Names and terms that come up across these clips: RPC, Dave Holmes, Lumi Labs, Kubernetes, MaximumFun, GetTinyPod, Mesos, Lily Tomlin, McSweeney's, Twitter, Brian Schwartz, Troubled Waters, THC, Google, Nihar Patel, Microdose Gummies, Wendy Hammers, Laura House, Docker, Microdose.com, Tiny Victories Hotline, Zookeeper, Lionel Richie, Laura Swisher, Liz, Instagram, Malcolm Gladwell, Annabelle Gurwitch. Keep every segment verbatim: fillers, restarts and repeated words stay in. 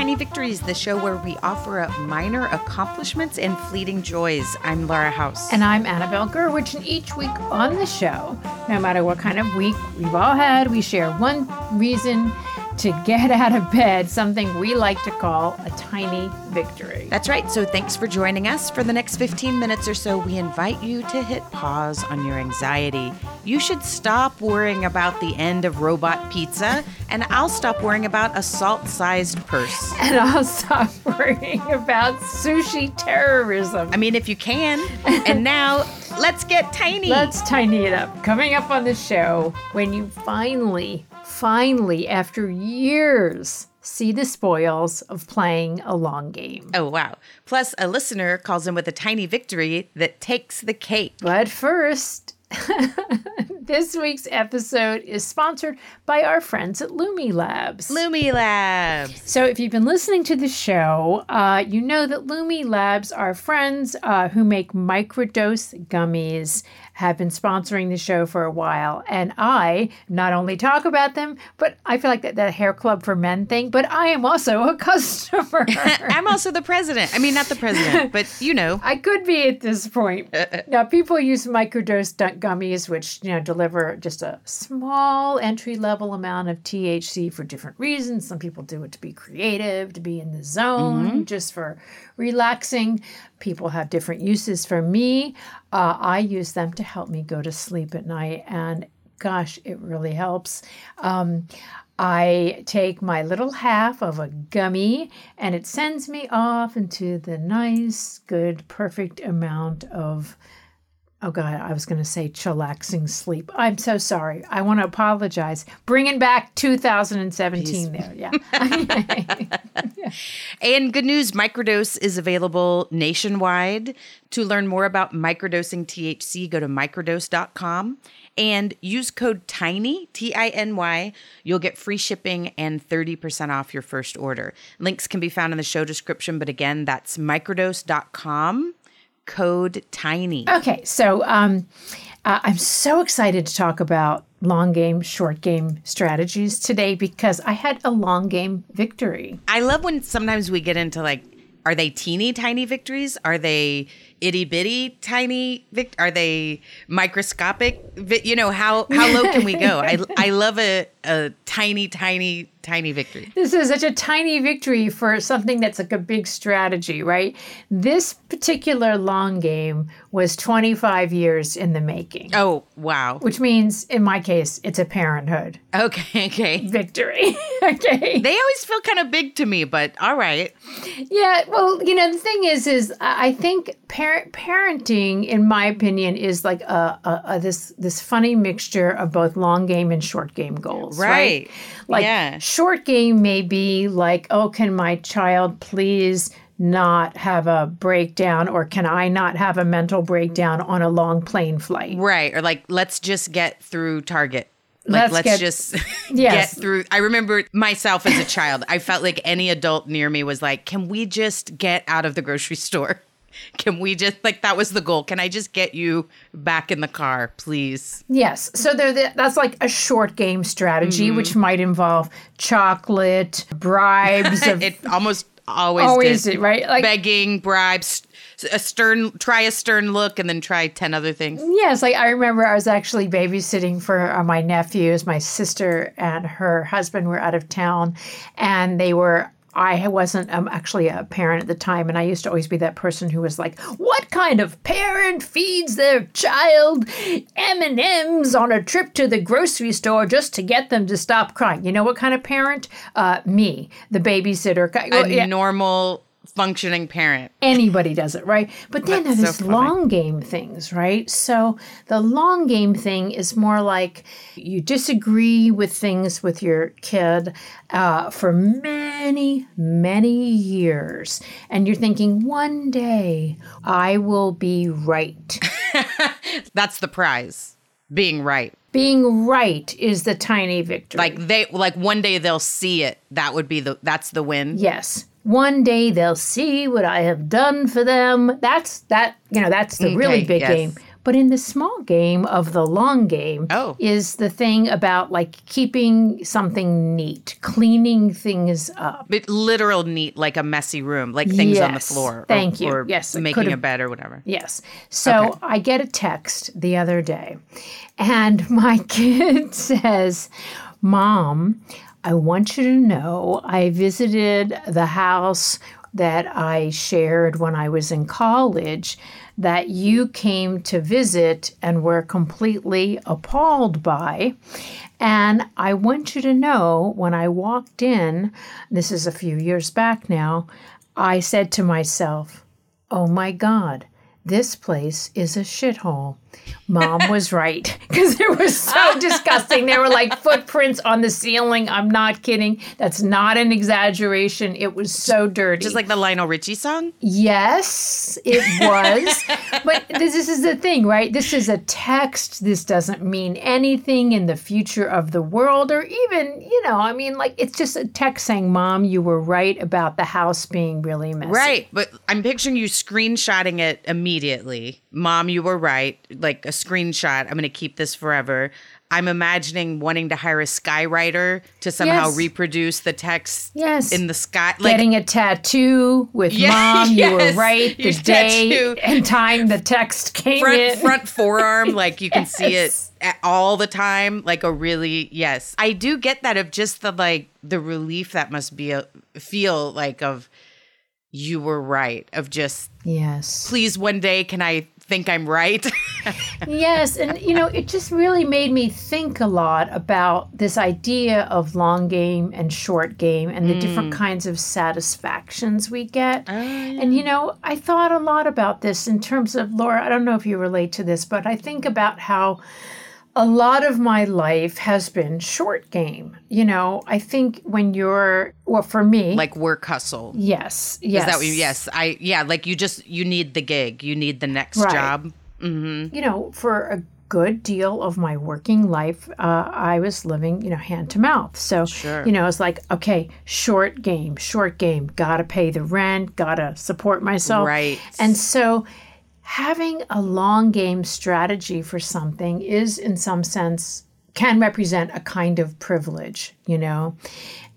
Tiny Victories, the show where we offer up minor accomplishments and fleeting joys. I'm Laura House. And I'm Annabelle Gurwitch. And each week on the show, no matter what kind of week we've all had, we share one reason to get out of bed, something we like to call a tiny victory. That's right. So thanks for joining us. For the next fifteen minutes or so, we invite you to hit pause on your anxiety. You should stop worrying about the end of robot pizza, and I'll stop worrying about a salt-sized purse. And I'll stop worrying about sushi terrorism. I mean, if you can. And now, let's get tiny. Let's tiny it up. Coming up on the show, when you finally... Finally, after years, see the spoils of playing a long game. Oh, wow. Plus, a listener calls in with a tiny victory that takes the cake. But first, this week's episode is sponsored by our friends at Lumi Labs. Lumi Labs. So if you've been listening to the show, uh, you know that Lumi Labs are friends uh, who make Microdose Gummies, have been sponsoring the show for a while. And I not only talk about them, but I feel like that, that hair club for men thing, but I am also a customer. I'm also the president. I mean, not the president, but you know. I could be at this point. Now, people use Microdose Gummies, which, you know, deliver just a small entry-level amount of T H C for different reasons. Some people do it to be creative, to be in the zone, mm-hmm. just for relaxing. People have different uses. For me, uh, I use them to help me go to sleep at night, and gosh, it really helps. Um, I take my little half of a gummy, and it sends me off into the nice, good, perfect amount of, oh God, I was going to say chillaxing sleep. I'm so sorry. I want to apologize. Bringing back two thousand seventeen Jeez. There. Yeah. And good news, Microdose is available nationwide. To learn more about microdosing T H C, go to microdose dot com and use code TINY, T I N Y. You'll get free shipping and thirty percent off your first order. Links can be found in the show description, but again, that's microdose dot com. Code tiny. Okay, so um, uh, I'm so excited to talk about long game, short game strategies today because I had a long game victory. I love when sometimes we get into like, are they teeny tiny victories? Are they itty bitty tiny victories? Are they microscopic? Vi- you know, how, how low can we go? I, I love a, a tiny, tiny, tiny victory. This is such a tiny victory for something that's like a big strategy, right? This particular long game was twenty-five years in the making. Oh, wow. Which means, in my case, it's a parenthood. Okay, okay. Victory. Okay. They always feel kind of big to me, but all right. Yeah, well, you know, the thing is, is I think par- parenting, in my opinion, is like a, a, a this this funny mixture of both long game and short game goals, right? right? Like, yeah. Short game may be like, oh, can my child please not have a breakdown, or can I not have a mental breakdown on a long plane flight? Right, or like, let's just get through Target. Like, let's, let's get, just yes. get through. I remember myself as a child. I felt like any adult near me was like, can we just get out of the grocery store? Can we just, like, that was the goal. Can I just get you back in the car, please? Yes. So there, that's like a short game strategy, mm-hmm. which might involve chocolate, bribes. Of, it almost always Always did, it, right? Like, begging, bribes, a stern, try a stern look and then try ten other things. Yes. Like, I remember I was actually babysitting for uh, my nephews. My sister and her husband were out of town, and they were... I wasn't um, actually a parent at the time, and I used to always be that person who was like, what kind of parent feeds their child M and M's on a trip to the grocery store just to get them to stop crying? You know what kind of parent? Uh, me, the babysitter. A yeah. normal... functioning parent. Anybody does it, right? But then there's so long game things, right? So the long game thing is more like you disagree with things with your kid uh, for many, many years. And you're thinking, one day I will be right. That's the prize, being right. Being right is the tiny victory. Like they, like one day they'll see it. That would be the, that's the win. Yes. One day they'll see what I have done for them. That's that, you know, that's the okay, really big yes. game. But in the small game of the long game oh. is the thing about, like, keeping something neat, cleaning things up. But literal neat, like a messy room, like things yes. on the floor. Thank or, you. Or yes, making a bed or whatever. Yes. So okay. I get a text the other day, and my kid says, Mom, I want you to know I visited the house that I shared when I was in college that you came to visit and were completely appalled by. And I want you to know when I walked in, this is a few years back now, I said to myself, oh my God, this place is a shithole. Mom was right, because it was so disgusting. There were like footprints on the ceiling. I'm not kidding. That's not an exaggeration. It was so dirty. Just like the Lionel Richie song? Yes, it was. But this, this is the thing, right? This is a text. This doesn't mean anything in the future of the world, or even, you know, I mean, like, it's just a text saying, Mom, you were right about the house being really messy. Right, but I'm picturing you screenshotting it immediately. Mom, you were right. Like a screenshot. I'm going to keep this forever. I'm imagining wanting to hire a skywriter to somehow yes. reproduce the text yes. in the sky. Like, getting a tattoo with yes, Mom, yes. you were right, the Your day tattoo. And time the text came front, in. Front forearm, like you can yes. see it all the time, like a really, yes. I do get that of just the, like, the relief that must be, a, feel like of you were right, of just, yes. please one day can I think I'm right. Yes. And, you know, it just really made me think a lot about this idea of long game and short game and the mm. different kinds of satisfactions we get. Oh, yeah. And, you know, I thought a lot about this in terms of, Laura, I don't know if you relate to this, but I think about how a lot of my life has been short game. You know, I think when you're, well, for me. Like work hustle. Yes, yes. Is that what you, yes, I, yeah, like you just, you need the gig. You need the next right. job. Mm-hmm. You know, for a good deal of my working life, uh, I was living, you know, hand to mouth. So, sure. you know, it's like, okay, short game, short game. Gotta pay the rent, gotta support myself. Right. And so, having a long game strategy for something is, in some sense, can represent a kind of privilege, you know?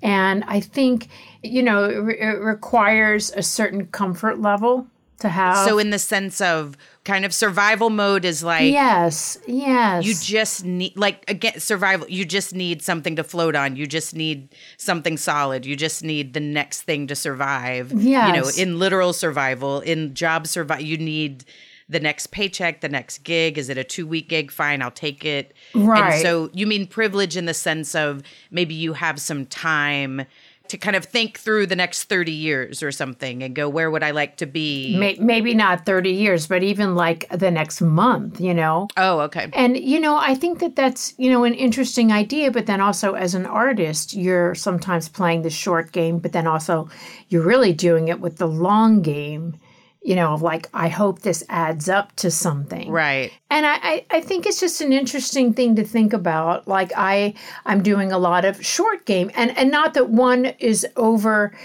And I think, you know, it, re- it requires a certain comfort level to have. So in the sense of kind of survival mode is like. Yes, yes. You just need, like, again, survival, you just need something to float on. You just need something solid. You just need the next thing to survive. Yes. You know, in literal survival, in job survival, you need the next paycheck, the next gig. Is it a two-week gig? Fine, I'll take it. Right. And so you mean privilege in the sense of maybe you have some time to kind of think through the next thirty years or something and go, where would I like to be? Maybe not thirty years, but even like the next month, you know? Oh, okay. And, you know, I think that that's, you know, an interesting idea, but then also as an artist, you're sometimes playing the short game, but then also you're really doing it with the long game. You know, like, I hope this adds up to something. Right. And I, I, I think it's just an interesting thing to think about. Like, I, I'm doing a lot of short game. And, and not that one is over,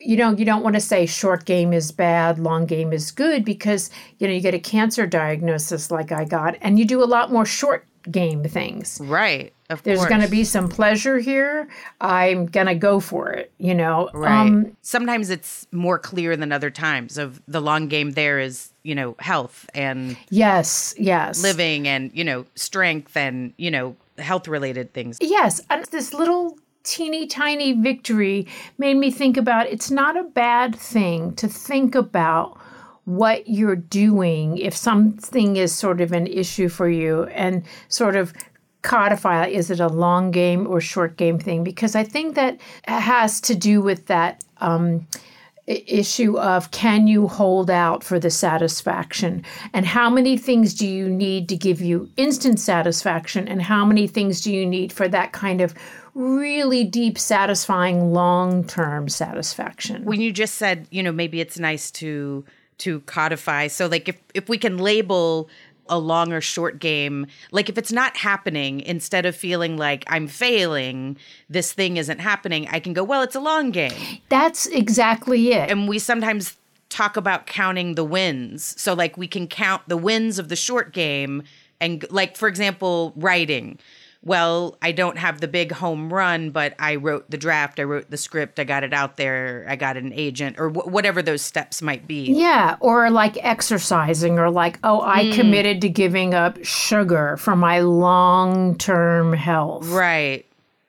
you know, you don't want to say short game is bad, long game is good, because, you know, you get a cancer diagnosis like I got, and you do a lot more short game things. Right. Of course. There's going to be some pleasure here. I'm going to go for it, you know. Right. Um, Sometimes it's more clear than other times of the long game there is, you know, health and yes, yes. living and, you know, strength and, you know, health related things. Yes. And this little teeny tiny victory made me think about it's not a bad thing to think about what you're doing if something is sort of an issue for you and sort of codify, is it a long game or short game thing? Because I think that has to do with that um, issue of, can you hold out for the satisfaction? And how many things do you need to give you instant satisfaction? And how many things do you need for that kind of really deep, satisfying, long-term satisfaction? When you just said, you know, maybe it's nice to to codify. So like if, if we can label a long or short game, like if it's not happening, instead of feeling like I'm failing, this thing isn't happening, I can go, well, it's a long game. That's exactly it. And we sometimes talk about counting the wins. So, like, we can count the wins of the short game and, like, for example, writing. Well, I don't have the big home run, but I wrote the draft, I wrote the script, I got it out there, I got an agent, or w- whatever those steps might be. Yeah, or like exercising, or like, oh, I mm. committed to giving up sugar for my long-term health. Right.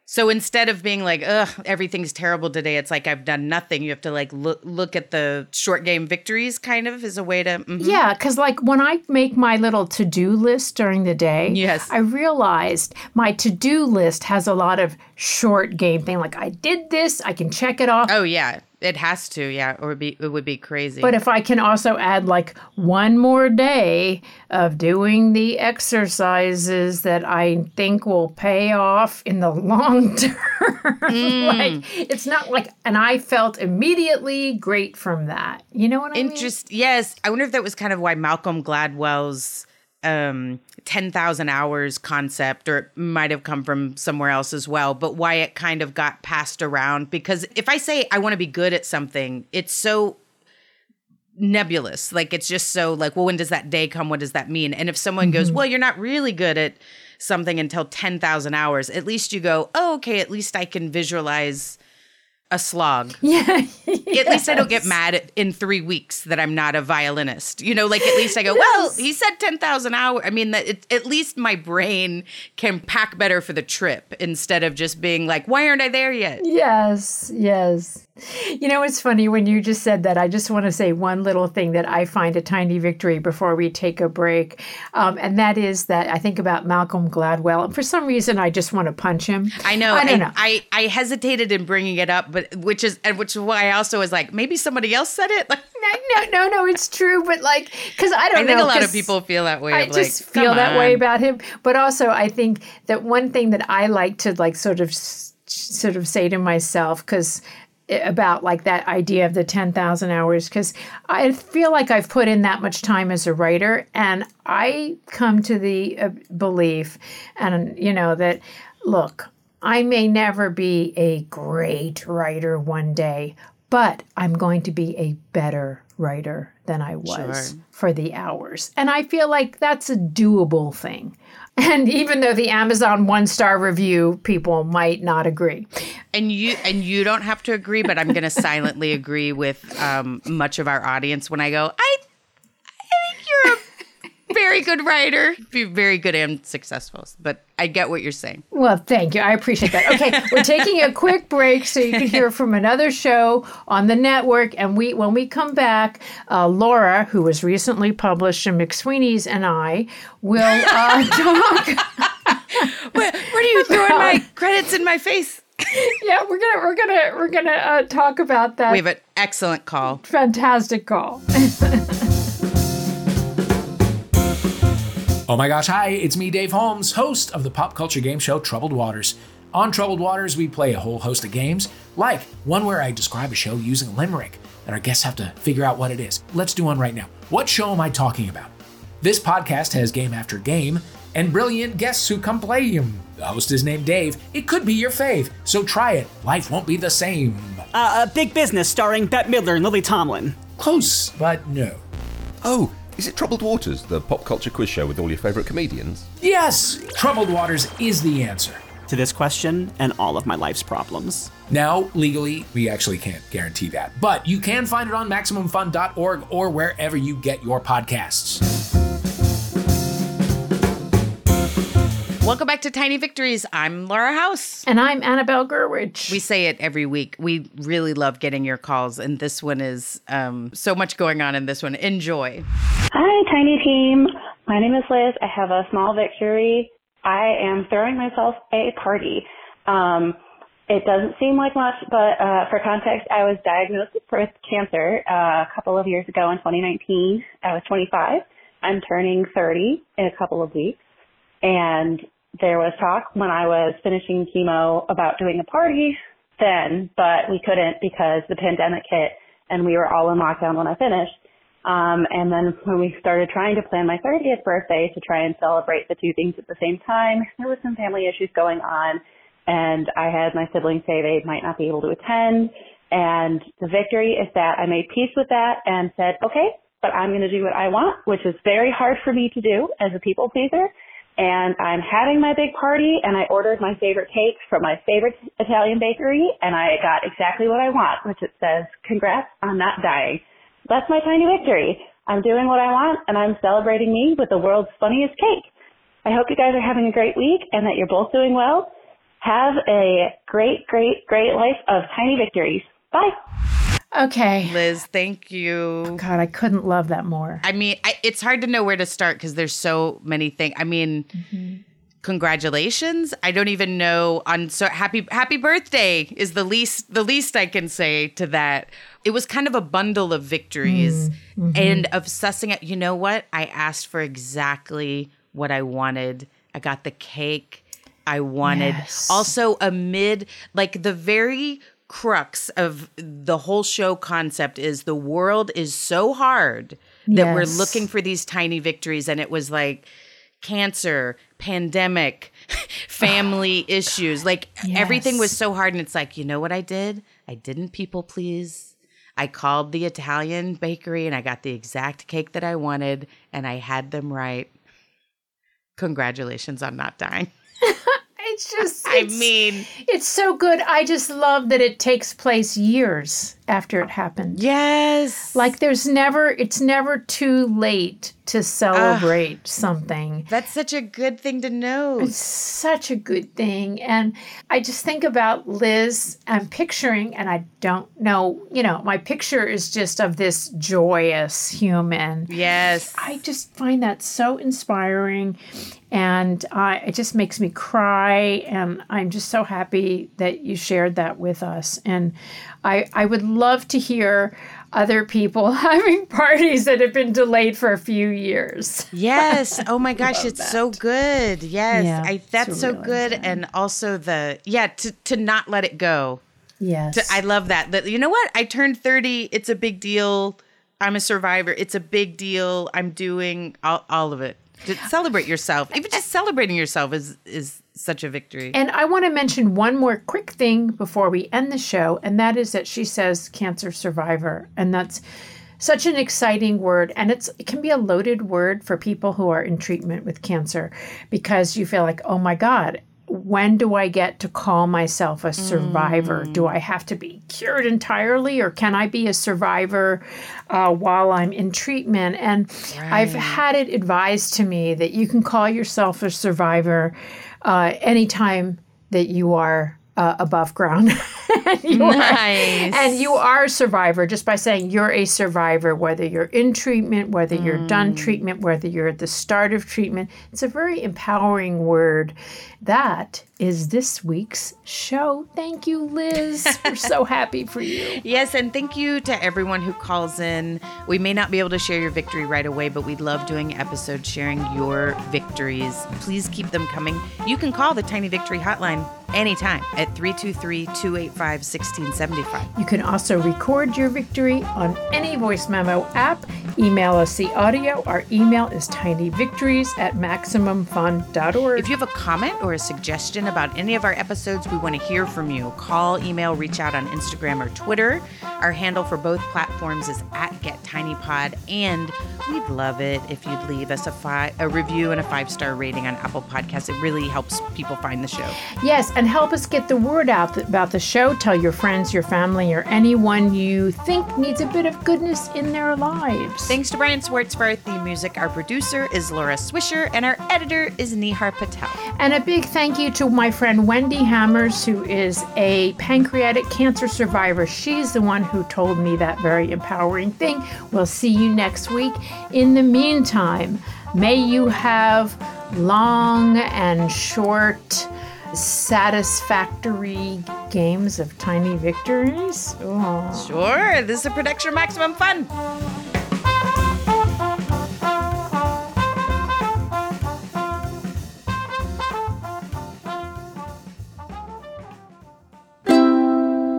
So instead of being like, ugh, everything's terrible today, it's like I've done nothing. You have to like look, look at the short game victories kind of as a way to. Mm-hmm. Yeah, because like when I make my little to-do list during the day, yes. I realized my to-do list has a lot of short game thing. Like I did this, I can check it off. Oh, yeah. It has to, yeah, or be it would be crazy. But if I can also add like one more day of doing the exercises that I think will pay off in the long term, mm. like it's not like, and I felt immediately great from that. You know what I Interest, mean? Yes, I wonder if that was kind of why Malcolm Gladwell's um, ten thousand hours concept, or it might have come from somewhere else as well, but why it kind of got passed around. Because if I say I want to be good at something, it's so nebulous. Like, it's just so like, well, when does that day come? What does that mean? And if someone mm-hmm. goes, well, you're not really good at something until ten thousand hours, at least you go, oh, okay, at least I can visualize a slog. Yeah. Yes. At least I don't get mad at, in three weeks that I'm not a violinist. You know, like at least I go, yes. well, he said ten thousand hours. I mean, that it, at least my brain can pack better for the trip instead of just being like, why aren't I there yet? Yes, yes. You know, it's funny when you just said that, I just want to say one little thing that I find a tiny victory before we take a break. Um, and that is that I think about Malcolm Gladwell. And for some reason, I just want to punch him. I know. I don't know. I, I hesitated in bringing it up, but which is and which is why I also was like, maybe somebody else said it. Like, no, no, no, no, it's true. But like, because I don't know. I think know, a lot of people feel that way. I of just like, feel that on. way about him. But also, I think that one thing that I like to like sort of sort of say to myself, because about like that idea of the ten thousand hours, because I feel like I've put in that much time as a writer, and I come to the uh, belief and, you know, that, look, I may never be a great writer one day, but I'm going to be a better writer than I was sure. for the hours. And I feel like that's a doable thing. And even though the Amazon one-star review people might not agree. And you and you don't have to agree, but I'm going to silently agree with um, much of our audience when I go, I, I think you're a very good writer. Be very good and successful. But I get what you're saying. Well, thank you. I appreciate that. Okay, we're taking a quick break so you can hear from another show on the network. And we, when we come back, uh, Laura, who was recently published in McSweeney's, and I will uh, talk. What, what are you throwing my credits in my face? Yeah, we're gonna we're gonna we're gonna uh, talk about that. We have an excellent call. Fantastic call. Oh my gosh, hi, it's me, Dave Holmes, host of the pop culture game show Troubled Waters. On Troubled Waters, we play a whole host of games, like one where I describe a show using a limerick, and our guests have to figure out what it is. Let's do one right now. What show am I talking about? This podcast has game after game, and brilliant guests who come play him. The host is named Dave. It could be your fave, so try it. Life won't be the same. Uh, a Big Business starring Bette Midler and Lily Tomlin. Close, but no. Oh. Is it Troubled Waters, the pop culture quiz show with all your favorite comedians? Yes! Troubled Waters is the answer to this question and all of my life's problems. Now, legally, we actually can't guarantee that, but you can find it on maximum fun dot org or wherever you get your podcasts. Welcome back to Tiny Victories. I'm Laura House. And I'm Annabelle Gurwitch. We say it every week. We really love getting your calls, and this one is um, so much going on in this one. Enjoy. Hi, Tiny Team. My name is Liz. I have a small victory. I am throwing myself a party. Um, it doesn't seem like much, but uh, for context, I was diagnosed with cancer uh, a couple of years ago in twenty nineteen. I was twenty-five. I'm turning thirty in a couple of weeks. And there was talk when I was finishing chemo about doing a party then, but we couldn't because the pandemic hit and we were all in lockdown when I finished. Um, and then when we started trying to plan my thirtieth birthday to try and celebrate the two things at the same time, there was some family issues going on, and I had my siblings say they might not be able to attend. And the victory is that I made peace with that and said, okay, but I'm going to do what I want, which is very hard for me to do as a people pleaser. And I'm having my big party, and I ordered my favorite cake from my favorite Italian bakery, and I got exactly what I want, which it says, congrats, I'm not dying. That's my tiny victory. I'm doing what I want, and I'm celebrating me with the world's funniest cake. I hope you guys are having a great week and that you're both doing well. Have a great, great, great life of tiny victories. Bye. Okay. Liz, thank you. God, I couldn't love that more. I mean, I, it's hard to know where to start because there's so many things. I mean, mm-hmm. Congratulations. I don't even know. On so happy happy birthday is the least the least I can say to that. It was kind of a bundle of victories mm-hmm. and of sussing out. You know what? I asked for exactly what I wanted. I got the cake I wanted. Yes. Also, amid like the very crux of the whole show concept is the world is so hard that yes. we're looking for these tiny victories. And it was like cancer, pandemic, family oh, issues, God. Like yes. everything was so hard. And it's like, you know what I did? I didn't people please. I called the Italian bakery and I got the exact cake that I wanted and I had them right. Congratulations on not dying. It's just, it's, I mean, it's so good. I just love that it takes place years after it happened. Yes. Like there's never, it's never too late to celebrate uh, something. That's such a good thing to know. It's such a good thing. And I just think about Liz, I'm picturing, and I don't know, you know, my picture is just of this joyous human. Yes. I just find that so inspiring. And I, it just makes me cry. And I'm just so happy that you shared that with us. And I, I would love to hear other people having parties that have been delayed for a few years. Yes. Oh, my gosh. It's that. So good. Yes. Yeah, I, that's so really good. Fun. And also the, yeah, to, to not let it go. Yes. To, I love that. But you know what? I turned thirty. It's a big deal. I'm a survivor. It's a big deal. I'm doing all, all of it. To celebrate yourself. Even just celebrating yourself is, is such a victory. And I want to mention one more quick thing before we end the show, and that is that she says cancer survivor. And that's such an exciting word. And it's it can be a loaded word for people who are in treatment with cancer because you feel like, oh, my God, when do I get to call myself a survivor? Mm. Do I have to be cured entirely or can I be a survivor uh, while I'm in treatment? And right. I've had it advised to me that you can call yourself a survivor uh, anytime that you are uh, above ground. and you nice. Are, and you are a survivor just by saying you're a survivor, whether you're in treatment, whether mm. you're done treatment, whether you're at the start of treatment. It's a very empowering word. That is this week's show. Thank you, Liz. We're so happy for you. Yes, and thank you to everyone who calls in. We may not be able to share your victory right away, but we love doing episodes sharing your victories. Please keep them coming. You can call the Tiny Victory Hotline anytime at three two three, two eight five, one six seven five. You can also record your victory on any voice memo app. Email us the audio. Our email is tiny victories at maximum fun dot org. If you have a comment or a suggestion about any of our episodes, we want to hear from you. Call, email, reach out on Instagram or Twitter. Our handle for both platforms is at Get Tiny Pod, and we'd love it if you'd leave us a, fi- a review and a five-star rating on Apple Podcasts. It really helps people find the show. Yes, and help us get the word out about the show. Tell your friends, your family, or anyone you think needs a bit of goodness in their lives. Thanks to Brian Schwartz for our theme music. Our producer is Laura Swisher, and our editor is Nihar Patel. And a big thank you to my friend Wendy Hammers, who is a pancreatic cancer survivor. She's the one who told me that very empowering thing. We'll see you next week. In the meantime, may you have long and short, satisfactory games of tiny victories. Ooh. Sure. This is a production of Maximum Fun.